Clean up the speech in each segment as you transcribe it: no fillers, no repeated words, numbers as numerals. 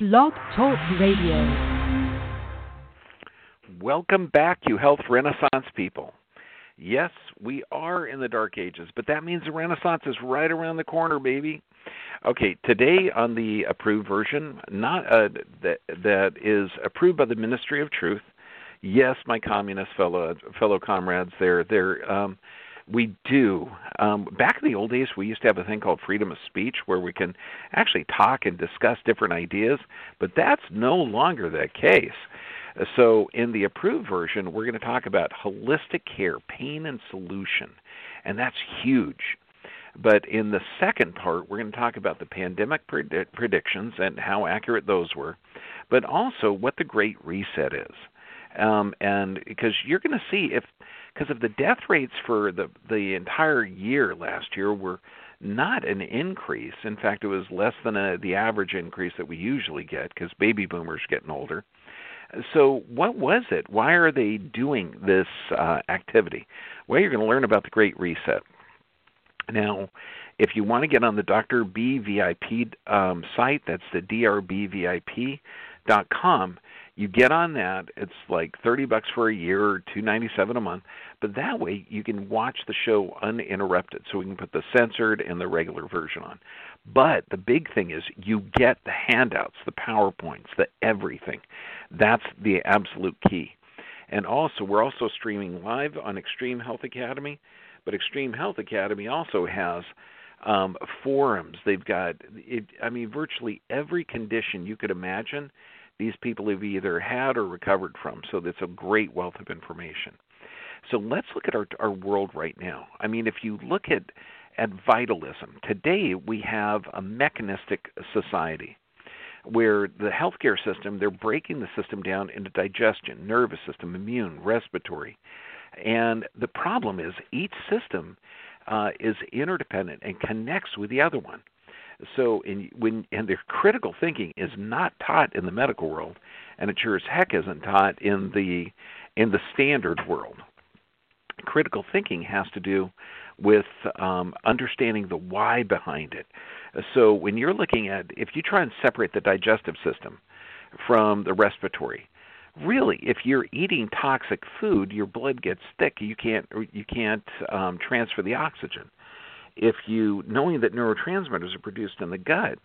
Blog Talk Radio. Welcome back, you health renaissance people. Yes, we are in the dark ages, but that means the renaissance is right around the corner, baby. Okay, today on the approved version, that is approved by the Ministry of Truth. Yes, my communist fellow comrades, we do. Back in the old days, we used to have a thing called freedom of speech where we can actually talk and discuss different ideas, but that's no longer the case. So in the approved version, we're going to talk about holistic care, pain and solution, and that's huge. But in the second part, we're going to talk about the pandemic predictions and how accurate those were, but also what the Great Reset is. And because you're going to see because the death rates for the entire year last year were not an increase. In fact, it was less than the average increase that we usually get because baby boomers are getting older. So what was it? Why are they doing this activity? Well, you're going to learn about the Great Reset. Now, if you want to get on the Dr. B VIP site, that's the drbvip.com. You get on that, it's like $30 for a year or $2.97 a month, but that way you can watch the show uninterrupted, so we can put the censored and the regular version on. But the big thing is you get the handouts, the PowerPoints, the everything. That's the absolute key. And also, we're also streaming live on Extreme Health Academy, but Extreme Health Academy also has forums. They've got, virtually every condition you could imagine these people have either had or recovered from, so that's a great wealth of information. So let's look at our world right now. I mean, if you look at vitalism, today we have a mechanistic society where the healthcare system, they're breaking the system down into digestion, nervous system, immune, respiratory. And the problem is each system is interdependent and connects with the other one. So their critical thinking is not taught in the medical world, and it sure as heck isn't taught in the standard world. Critical thinking has to do with understanding the why behind it. So when you're looking at, if you try and separate the digestive system from the respiratory, really, if you're eating toxic food, your blood gets thick. You can't transfer the oxygen. If you, knowing that neurotransmitters are produced in the gut,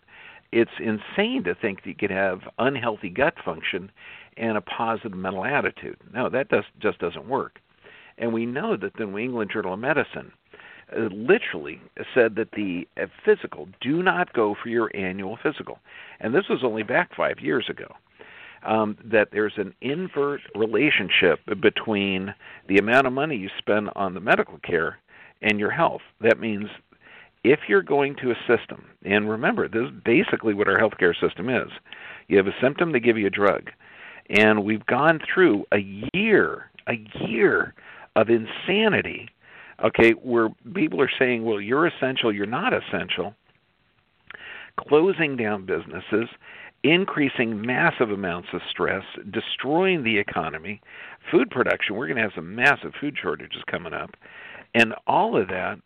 it's insane to think that you could have unhealthy gut function and a positive mental attitude. No, that just doesn't work. And we know that the New England Journal of Medicine literally said that the physical, do not go for your annual physical. And this was only back 5 years ago, that there's an inverse relationship between the amount of money you spend on the medical care and your health. That means if you're going to a system, and remember, this is basically what our healthcare system is. You have a symptom, they give you a drug. And we've gone through a year of insanity, okay, where people are saying, well, you're essential, you're not essential, closing down businesses, increasing massive amounts of stress, destroying the economy, food production. We're going to have some massive food shortages coming up. And all of that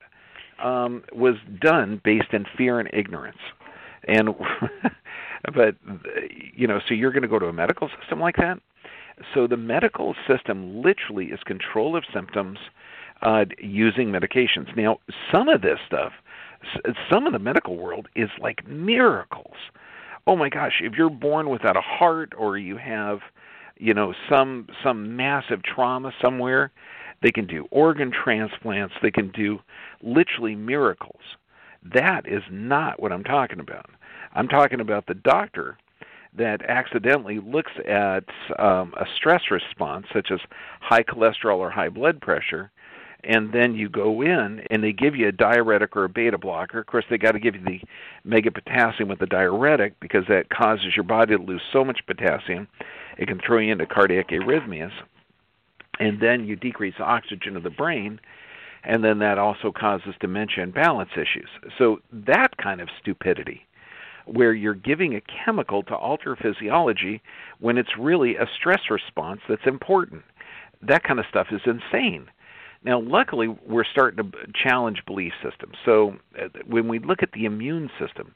was done based in fear and ignorance. And but, you know, so you're going to go to a medical system like that? So the medical system literally is control of symptoms using medications. Now, some of this stuff, some of the medical world is like miracles. Oh, my gosh, if you're born without a heart or you have, you know, some massive trauma somewhere, they can do organ transplants. They can do literally miracles. That is not what I'm talking about. I'm talking about the doctor that accidentally looks at a stress response, such as high cholesterol or high blood pressure, and then you go in and they give you a diuretic or a beta blocker. Of course, they got to give you the megapotassium with the diuretic because that causes your body to lose so much potassium, it can throw you into cardiac arrhythmias. And then you decrease oxygen of the brain, and then that also causes dementia and balance issues. So that kind of stupidity, where you're giving a chemical to alter physiology when it's really a stress response that's important, that kind of stuff is insane. Now, luckily, we're starting to challenge belief systems. So when we look at the immune system,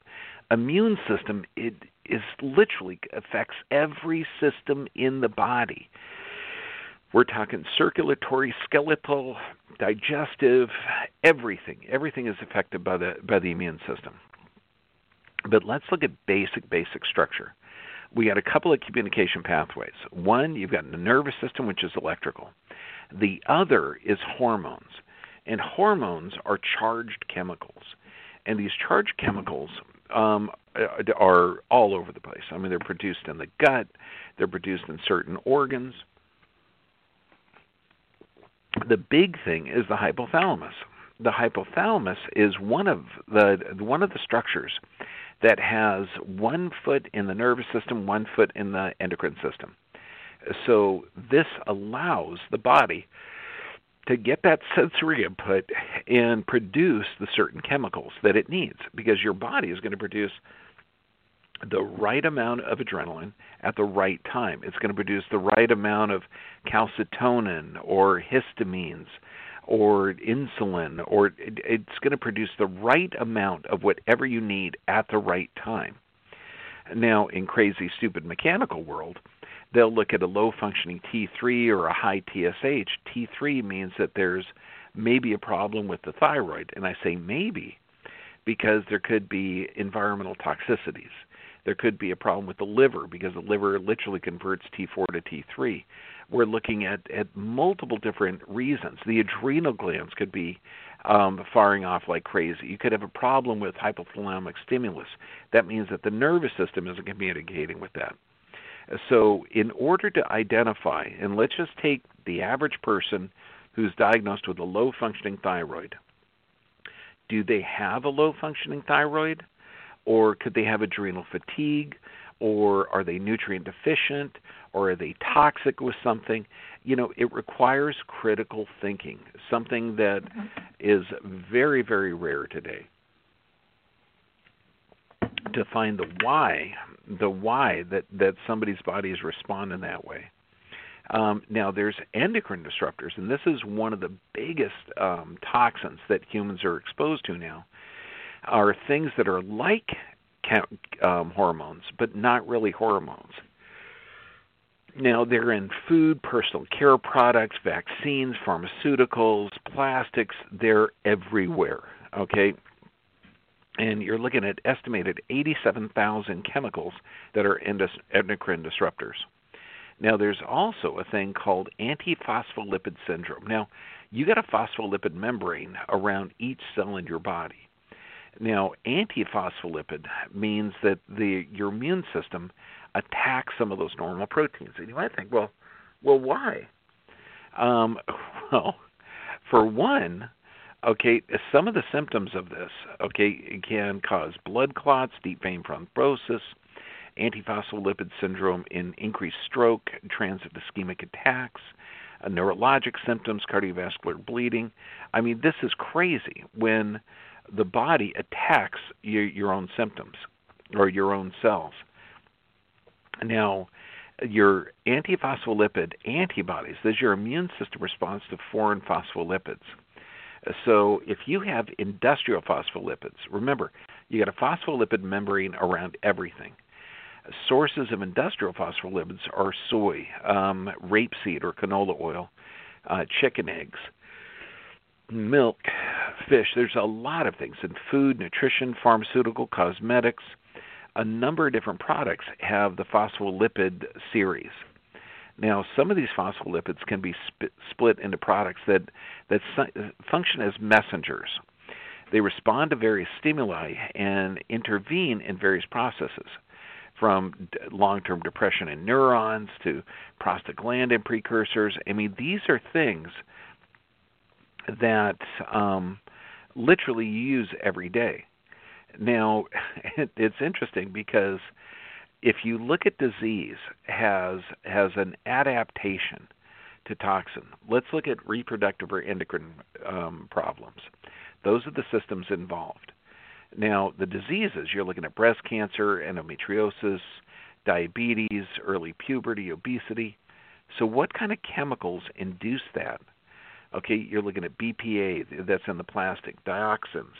immune system, it is literally affects every system in the body. We're talking circulatory, skeletal, digestive, everything. Everything is affected by the immune system. But let's look at basic structure. We got a couple of communication pathways. One, you've got the nervous system, which is electrical. The other is hormones. And hormones are charged chemicals. And these charged chemicals are all over the place. I mean, they're produced in the gut. They're produced in certain organs. The big thing is the hypothalamus. The hypothalamus is one of the structures that has 1 foot in the nervous system, 1 foot in the endocrine system. So this allows the body to get that sensory input and produce the certain chemicals that it needs, because your body is going to produce the right amount of adrenaline at the right time. It's going to produce the right amount of calcitonin or histamines or insulin, or it's going to produce the right amount of whatever you need at the right time. Now, in crazy, stupid mechanical world, they'll look at a low-functioning T3 or a high TSH. T3 means that there's maybe a problem with the thyroid. And I say maybe because there could be environmental toxicities. There could be a problem with the liver because the liver literally converts T4 to T3. We're looking at multiple different reasons. The adrenal glands could be firing off like crazy. You could have a problem with hypothalamic stimulus. That means that the nervous system isn't communicating with that. So in order to identify, and let's just take the average person who's diagnosed with a low-functioning thyroid. Do they have a low-functioning thyroid? Or could they have adrenal fatigue? Or are they nutrient deficient? Or are they toxic with something? You know, it requires critical thinking, something that is very, very rare today. To find the why that somebody's body is responding that way. Now, there's endocrine disruptors, and this is one of the biggest toxins that humans are exposed to now, are things that are like hormones, but not really hormones. Now, they're in food, personal care products, vaccines, pharmaceuticals, plastics. They're everywhere, okay? And you're looking at estimated 87,000 chemicals that are endocrine disruptors. Now, there's also a thing called antiphospholipid syndrome. Now, you got a phospholipid membrane around each cell in your body. Now, antiphospholipid means that your immune system attacks some of those normal proteins. And you might think, well, why? Well, for one, okay, some of the symptoms of this, okay, it can cause blood clots, deep vein thrombosis, antiphospholipid syndrome, increased stroke, transient ischemic attacks, neurologic symptoms, cardiovascular bleeding. I mean, this is crazy when the body attacks your own symptoms or your own cells. Now, your antiphospholipid antibodies, this is your immune system response to foreign phospholipids. So if you have industrial phospholipids, remember, you got a phospholipid membrane around everything. Sources of industrial phospholipids are soy, rapeseed or canola oil, chicken eggs, milk, fish. There's a lot of things in food, nutrition, pharmaceutical, cosmetics. A number of different products have the phospholipid series. Now, some of these phospholipids can be split into products that function as messengers. They respond to various stimuli and intervene in various processes, from long-term depression in neurons to prostaglandin precursors. I mean, these are things that literally you use every day. Now, it's interesting because if you look at disease has an adaptation to toxin. Let's look at reproductive or endocrine problems. Those are the systems involved. Now, the diseases, you're looking at breast cancer, endometriosis, diabetes, early puberty, obesity. So what kind of chemicals induce that? Okay, you're looking at BPA, that's in the plastic, dioxins,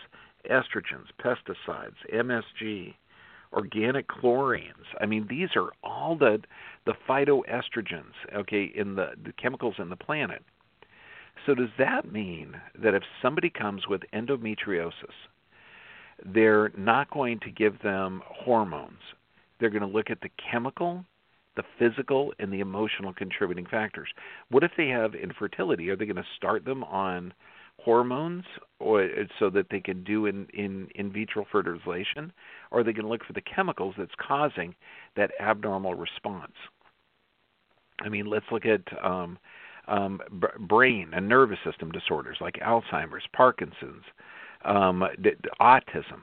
estrogens, pesticides, MSG, organic chlorines. I mean, these are all the phytoestrogens, okay, in the chemicals in the planet. So does that mean that if somebody comes with endometriosis, they're not going to give them hormones? They're going to look at the chemical, the physical, and the emotional contributing factors. What if they have infertility? Are they going to start them on hormones or so that they can do in vitro fertilization? Or are they going to look for the chemicals that's causing that abnormal response? I mean, let's look at brain and nervous system disorders like Alzheimer's, Parkinson's, autism.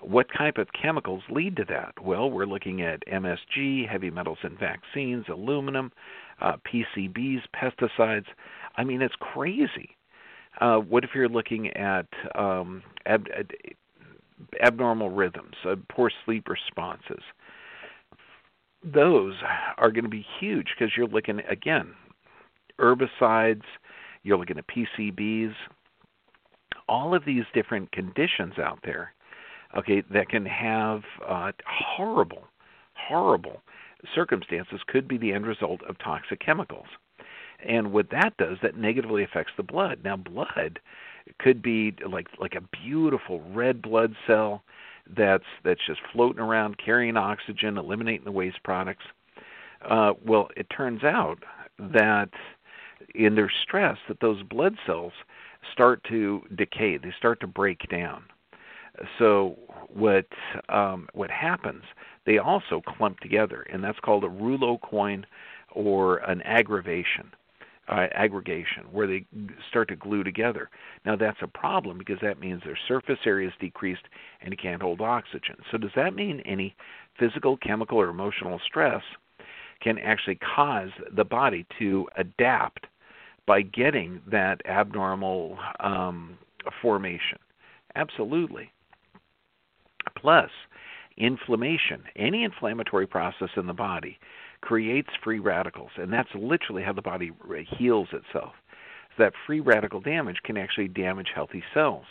What type of chemicals lead to that? Well, we're looking at MSG, heavy metals in vaccines, aluminum, PCBs, pesticides. I mean, it's crazy. What if you're looking at abnormal rhythms, poor sleep responses? Those are going to be huge because you're looking, again, herbicides, you're looking at PCBs, all of these different conditions out there. Okay, that can have horrible, horrible circumstances could be the end result of toxic chemicals. And what that does, that negatively affects the blood. Now, blood could be like a beautiful red blood cell that's just floating around, carrying oxygen, eliminating the waste products. Well, it turns out that in their stress that those blood cells start to decay. They start to break down. So what happens, they also clump together, and that's called a rouleau coin or an aggregation, where they start to glue together. Now, that's a problem because that means their surface area is decreased and you can't hold oxygen. So does that mean any physical, chemical, or emotional stress can actually cause the body to adapt by getting that abnormal formation? Absolutely. Plus, inflammation. Any inflammatory process in the body creates free radicals, and that's literally how the body heals itself. So that free radical damage can actually damage healthy cells,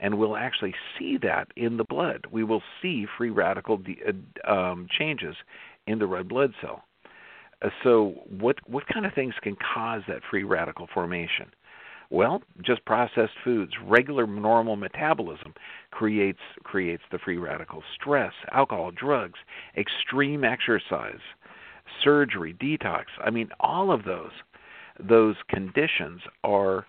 and we'll actually see that in the blood. We will see free radical changes in the red blood cell. So what kind of things can cause that free radical formation? Well, just processed foods, regular normal metabolism creates the free radical. Stress, alcohol, drugs, extreme exercise, surgery, detox. I mean, all of those conditions are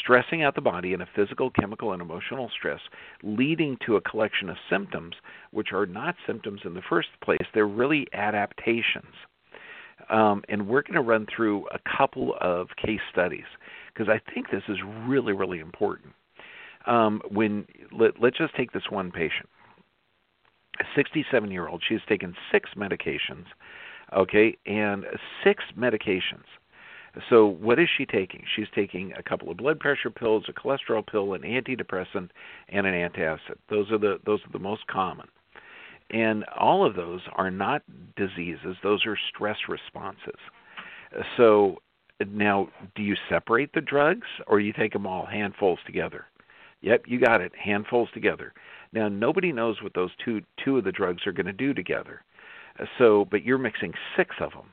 stressing out the body in a physical, chemical, and emotional stress, leading to a collection of symptoms which are not symptoms in the first place. They're really adaptations. And we're going to run through a couple of case studies because I think this is really, really important. Let's just take this one patient, a 67-year-old. She's taken 6 medications, okay, and 6 medications. So what is she taking? She's taking a couple of blood pressure pills, a cholesterol pill, an antidepressant, and an antacid. Those are the most common. And all of those are not diseases. Those are stress responses. So now, do you separate the drugs or you take them all handfuls together? Yep, you got it, handfuls together. Now, nobody knows what those two of the drugs are going to do together. But you're mixing 6 of them.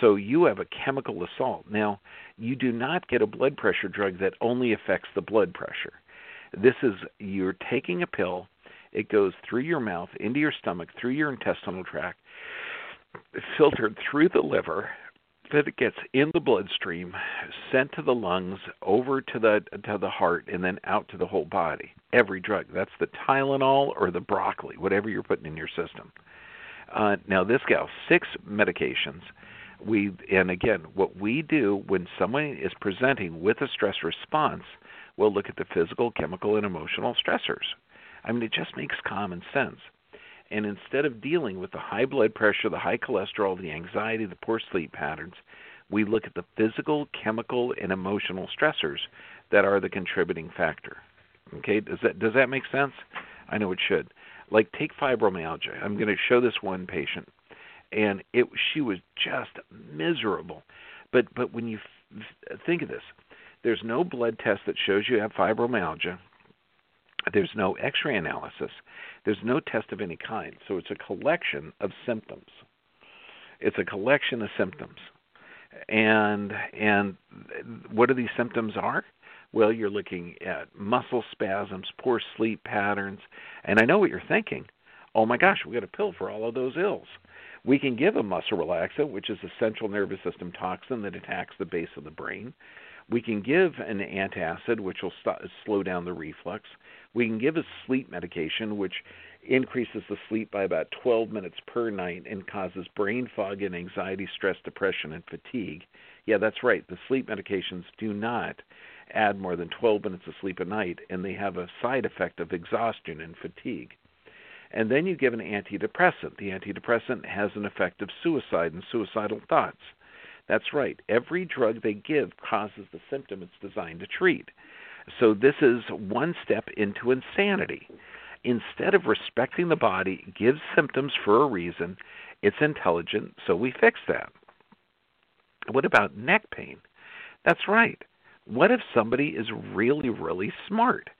So you have a chemical assault. Now, you do not get a blood pressure drug that only affects the blood pressure. You're taking a pill. It goes through your mouth, into your stomach, through your intestinal tract, filtered through the liver, then it gets in the bloodstream, sent to the lungs, over to the heart, and then out to the whole body. Every drug. That's the Tylenol or the broccoli, whatever you're putting in your system. Now, this gal, 6 medications. And again, what we do when someone is presenting with a stress response, we'll look at the physical, chemical, and emotional stressors. I mean, it just makes common sense. And instead of dealing with the high blood pressure, the high cholesterol, the anxiety, the poor sleep patterns, we look at the physical, chemical, and emotional stressors that are the contributing factor. Okay, does that make sense? I know it should. Like, take fibromyalgia. I'm going to show this one patient, and she was just miserable. But when you think of this, there's no blood test that shows you have fibromyalgia. There's no x-ray analysis. There's no test of any kind. So it's a collection of symptoms. And what are these symptoms are? Well, you're looking at muscle spasms, poor sleep patterns. And I know what you're thinking. Oh, my gosh, we got a pill for all of those ills. We can give a muscle relaxant, which is a central nervous system toxin that attacks the base of the brain. We can give an antacid, which will slow down the reflux. We can give a sleep medication, which increases the sleep by about 12 minutes per night and causes brain fog and anxiety, stress, depression, and fatigue. Yeah, that's right. The sleep medications do not add more than 12 minutes of sleep a night, and they have a side effect of exhaustion and fatigue. And then you give an antidepressant. The antidepressant has an effect of suicide and suicidal thoughts. That's right. Every drug they give causes the symptom it's designed to treat. So this is one step into insanity. Instead of respecting the body, it gives symptoms for a reason. It's intelligent, so we fix that. What about neck pain? That's right. What if somebody is really, really smart?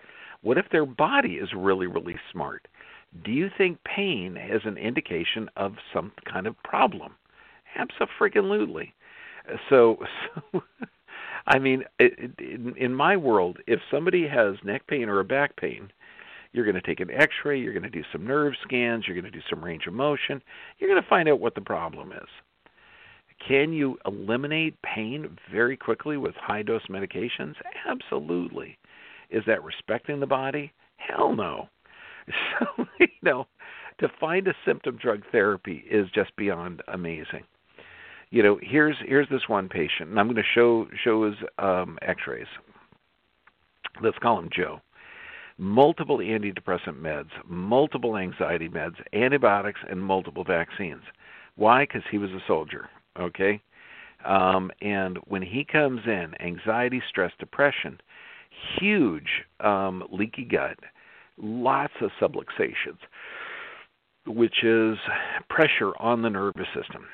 What if their body is really, really smart? Do you think pain is an indication of some kind of problem? Abso-freaking-lutely. So I mean, in my world, if somebody has neck pain or a back pain, you're going to take an x-ray, you're going to do some nerve scans, you're going to do some range of motion, you're going to find out what the problem is. Can you eliminate pain very quickly with high-dose medications? Absolutely. Is that respecting the body? Hell no. So, to find a symptom drug therapy is just beyond amazing. Here's this one patient, and I'm going to show his x-rays. Let's call him Joe. Multiple antidepressant meds, multiple anxiety meds, antibiotics, and multiple vaccines. Why? Because he was a soldier, okay? And when he comes in, anxiety, stress, depression, huge leaky gut, lots of subluxations, which is pressure on the nervous system.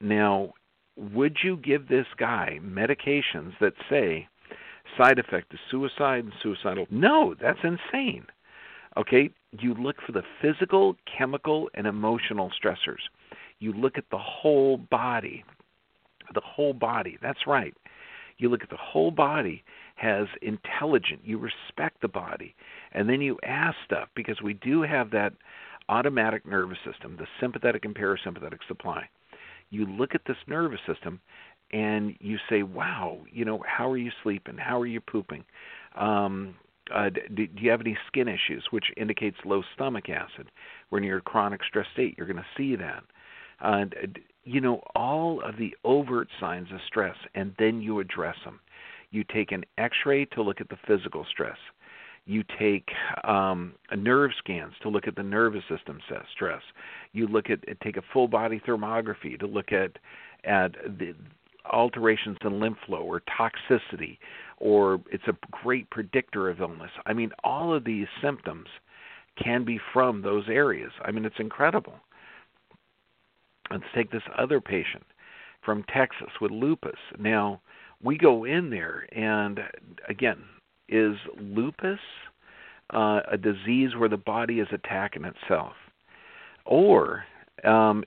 Now, would you give this guy medications that say side effect is suicide and suicidal? No, that's insane. Okay, you look for the physical, chemical, and emotional stressors. You look at the whole body. The whole body, that's right. You look at the whole body as intelligent. You respect the body. And then you ask stuff, because we do have that automatic nervous system, the sympathetic and parasympathetic supply. You look at this nervous system and you say, wow, how are you sleeping? How are you pooping? Do you have any skin issues, which indicates low stomach acid? When you're in a chronic stress state, you're going to see that. All of the overt signs of stress, and then you address them. You take an x-ray to look at the physical stress. You take nerve scans to look at the nervous system stress. You take a full body thermography to look at the alterations in lymph flow or toxicity, or it's a great predictor of illness. I mean, all of these symptoms can be from those areas. I mean, it's incredible. Let's take this other patient from Texas with lupus. Now, we go in there, and again, is lupus a disease where the body is attacking itself? Or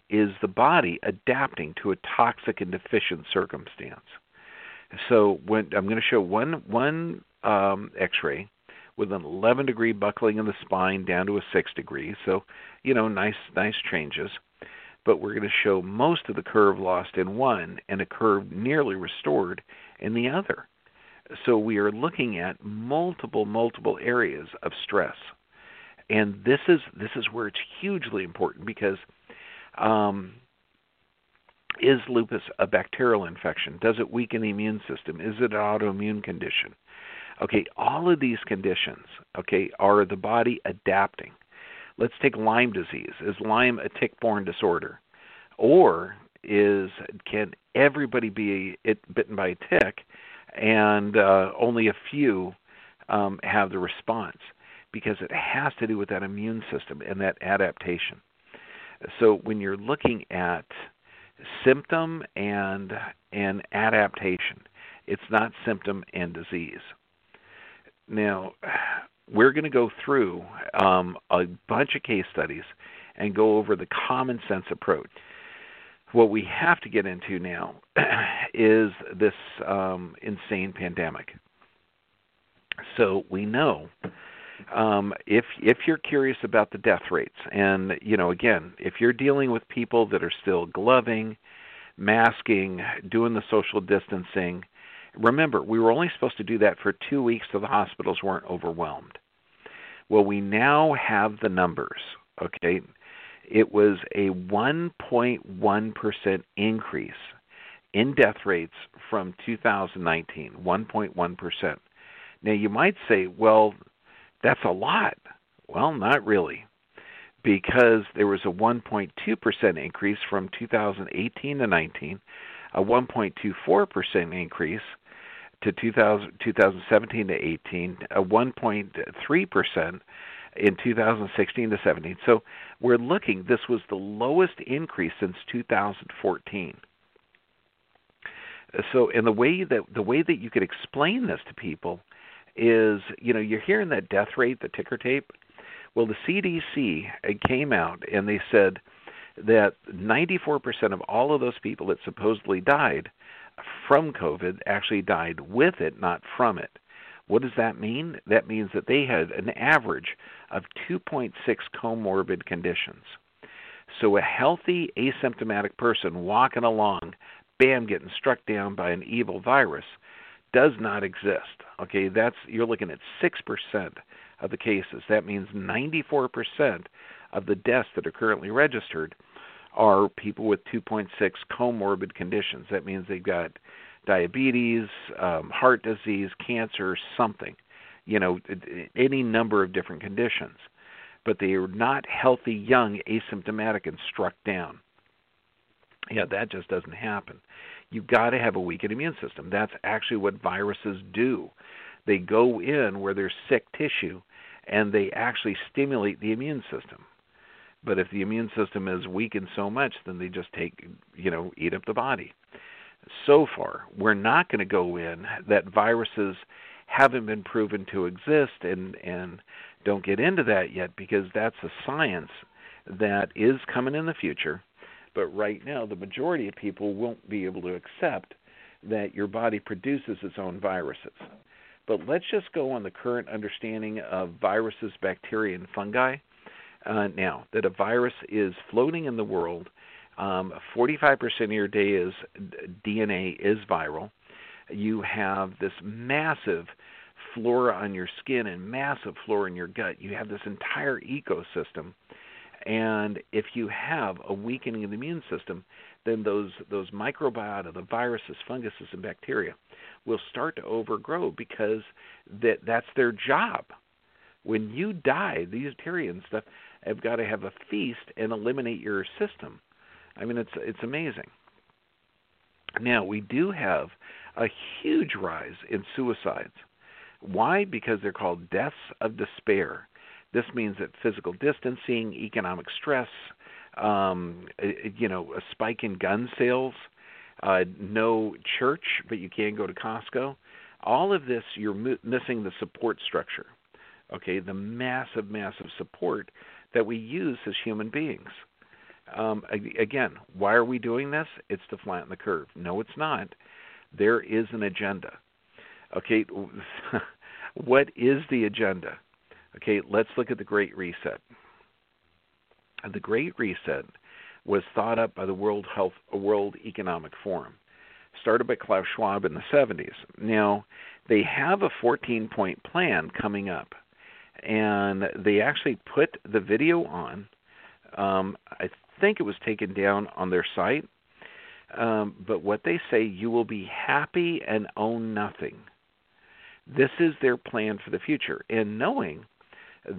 is the body adapting to a toxic and deficient circumstance? So I'm going to show one x-ray with an 11-degree buckling in the spine down to a 6-degree. So, nice changes. But we're going to show most of the curve lost in one and a curve nearly restored in the other. So we are looking at multiple areas of stress. And this is where it's hugely important, because is lupus a bacterial infection? Does it weaken the immune system? Is it an autoimmune condition? Okay, all of these conditions, are the body adapting? Let's take Lyme disease. Is Lyme a tick-borne disorder? Or can everybody be bitten by a tick and only a few have the response? Because it has to do with that immune system and that adaptation. So when you're looking at symptom and adaptation, it's not symptom and disease. Now, we're going to go through a bunch of case studies and go over the common sense approach. What we have to get into now is this insane pandemic. So we know if you're curious about the death rates, and, you know, again, if you're dealing with people that are still gloving, masking, doing the social distancing, remember, we were only supposed to do that for 2 weeks so the hospitals weren't overwhelmed. Well, we now have the numbers, okay? It was a 1.1% increase in death rates from 2019, 1.1%. Now, you might say, well, that's a lot. Well, not really, because there was a 1.2% increase from 2018 to 19, a 1.24% increase to 2017 to 18, a 1.3% in 2016 to 17. So we're looking, this was the lowest increase since 2014. So in the way that you could explain this to people is, you know, you're hearing that death rate, the ticker tape. Well, the CDC came out and they said that 94% of all of those people that supposedly died from COVID actually died with it, not from it. What does that mean? That means that they had an average of 2.6 comorbid conditions. So a healthy asymptomatic person walking along, bam, getting struck down by an evil virus does not exist. Okay, that's, you're looking at 6% of the cases. That means 94% of the deaths that are currently registered are people with 2.6 comorbid conditions. That means they've got diabetes, heart disease, cancer, something, you know, any number of different conditions. But they are not healthy, young, asymptomatic, and struck down. Yeah, that just doesn't happen. You've got to have a weakened immune system. That's actually what viruses do. They go in where there's sick tissue, and they actually stimulate the immune system. But if the immune system is weakened so much, then they just take, you know, eat up the body. So far, we're not going to go in that viruses haven't been proven to exist and don't get into that yet, because that's a science that is coming in the future. But right now, the majority of people won't be able to accept that your body produces its own viruses. But let's just go on the current understanding of viruses, bacteria, and fungi. Now, that a virus is floating in the world, 45% of your day is DNA is viral. You have this massive flora on your skin and massive flora in your gut. You have this entire ecosystem. And if you have a weakening of the immune system, then those microbiota, the viruses, funguses, and bacteria will start to overgrow, because that's their job. When you die, these bacteria and stuff have got to have a feast and eliminate your system. I mean, it's amazing. Now, we do have a huge rise in suicides. Why? Because they're called deaths of despair. This means that physical distancing, economic stress, you know, a spike in gun sales, no church, but you can go to Costco. All of this, you're missing the support structure, okay, the massive, massive support that we use as human beings. Again, why are we doing this? It's to flatten the curve. No, it's not. There is an agenda. Okay, what is the agenda? Okay, let's look at the Great Reset. The Great Reset was thought up by the World Economic Forum, started by Klaus Schwab in the 70s. Now, they have a 14-point plan coming up, and they actually put the video on. I think it was taken down on their site. But what they say, you will be happy and own nothing. This is their plan for the future. And knowing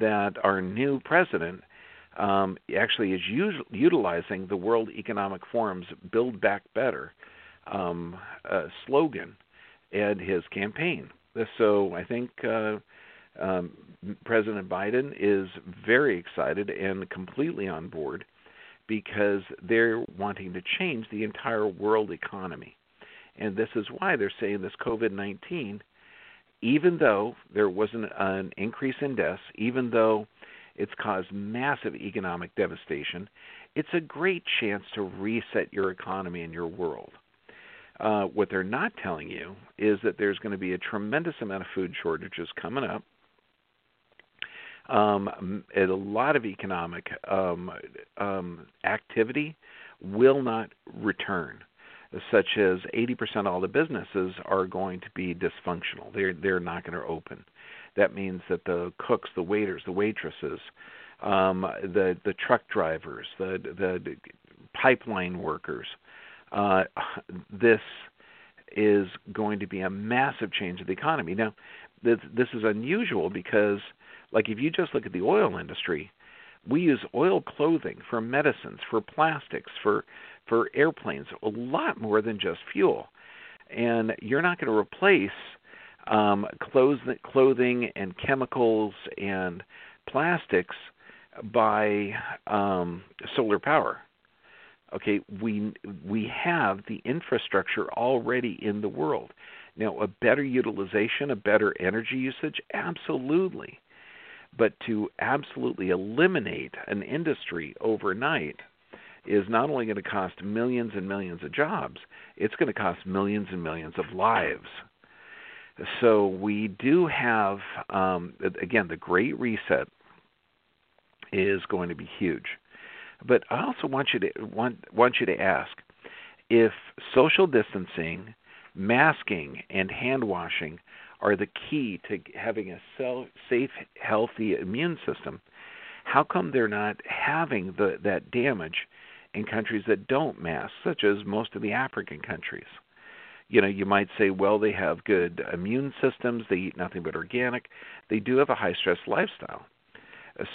that our new president actually is utilizing the World Economic Forum's Build Back Better slogan in his campaign. So I think President Biden is very excited and completely on board, because they're wanting to change the entire world economy. And this is why they're saying this COVID-19 even though there wasn't an increase in deaths, even though it's caused massive economic devastation, it's a great chance to reset your economy and your world. What they're not telling you is that there's going to be a tremendous amount of food shortages coming up, and a lot of economic activity will not return, such as 80% of all the businesses are going to be dysfunctional. They're not going to open. That means that the cooks, the waiters, the waitresses, the truck drivers, the pipeline workers, this is going to be a massive change of the economy. Now, this is unusual because, like, if you just look at the oil industry, we use oil clothing for medicines, for plastics, for airplanes, a lot more than just fuel. And you're not going to replace clothing and chemicals and plastics by solar power. Okay, we have the infrastructure already in the world. Now, a better utilization, a better energy usage, absolutely. But to absolutely eliminate an industry overnight is not only going to cost millions and millions of jobs, it's going to cost millions and millions of lives. So we do have, again, the Great Reset is going to be huge. But I also want you to ask, if social distancing, masking, and hand washing are the key to having a safe, healthy immune system, how come they're not having that damage in countries that don't mask, such as most of the African countries? You know, you might say, well, they have good immune systems, they eat nothing but organic, they do have a high-stress lifestyle.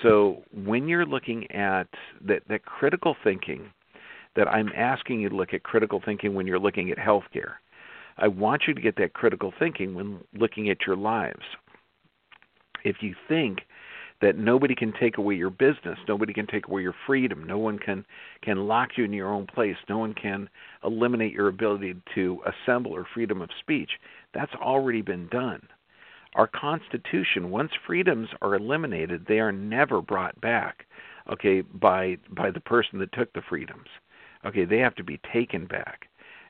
So when you're looking at that critical thinking, that I'm asking you to look at critical thinking when you're looking at healthcare, I want you to get that critical thinking when looking at your lives. If you think that nobody can take away your business, nobody can take away your freedom, no one can lock you in your own place, no one can eliminate your ability to assemble or freedom of speech, that's already been done. Our Constitution, once freedoms are eliminated, they are never brought back, okay, by the person that took the freedoms. Okay, they have to be taken back.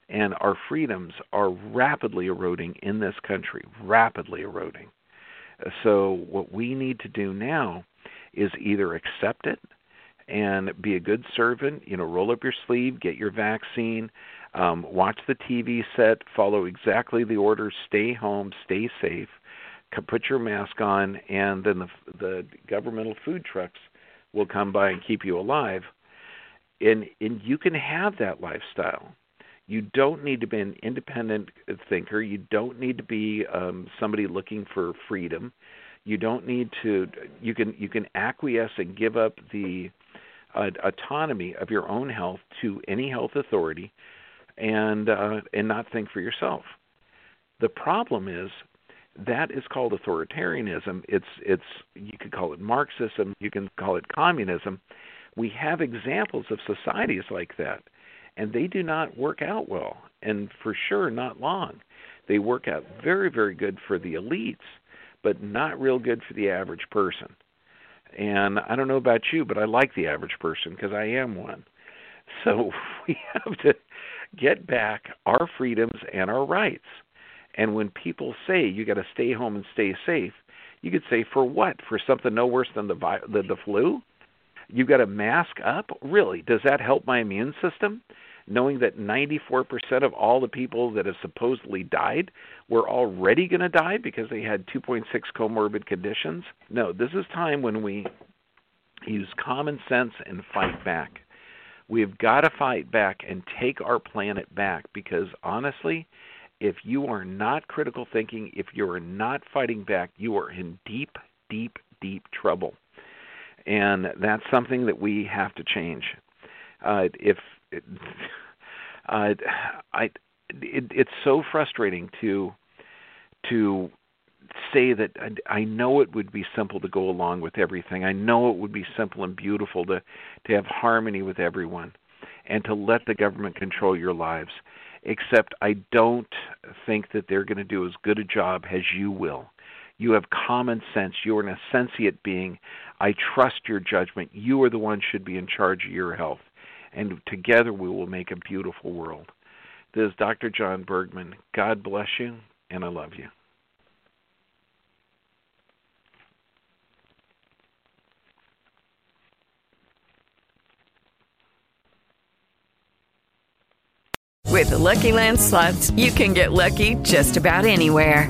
And our freedoms are rapidly eroding in this country, rapidly eroding. So what we need to do now is either accept it and be a good servant, you know, roll up your sleeve, get your vaccine, watch the TV set, follow exactly the orders, stay home, stay safe, put your mask on, and then the governmental food trucks will come by and keep you alive. And you can have that lifestyle. You don't need to be an independent thinker. You don't need to be somebody looking for freedom. You don't need to. You can acquiesce and give up the autonomy of your own health to any health authority, and not think for yourself. The problem is that is called authoritarianism. It's you could call it Marxism. You can call it communism. We have examples of societies like that. And they do not work out well, and for sure not long. They work out very, very good for the elites, but not real good for the average person. And I don't know about you, but I like the average person because I am one. So we have to get back our freedoms and our rights. And when people say you got to stay home and stay safe, you could say, for what? For something no worse than the flu? You've got to mask up? Really? Does that help my immune system? Knowing that 94% of all the people that have supposedly died were already going to die because they had 2.6 comorbid conditions? No, this is time when we use common sense and fight back. We've got to fight back and take our planet back because, honestly, if you are not critical thinking, if you are not fighting back, you are in deep, deep, deep trouble. And that's something that we have to change. It's so frustrating to say that I know it would be simple to go along with everything. I know it would be simple and beautiful to have harmony with everyone. and to let the government control your lives. Except I don't think that they're going to do as good a job as you will. You have common sense. You are an sentient being. I trust your judgment. You are the one who should be in charge of your health. And together we will make a beautiful world. This is Dr. John Bergman. God bless you, and I love you. With Lucky Land Slots, you can get lucky just about anywhere.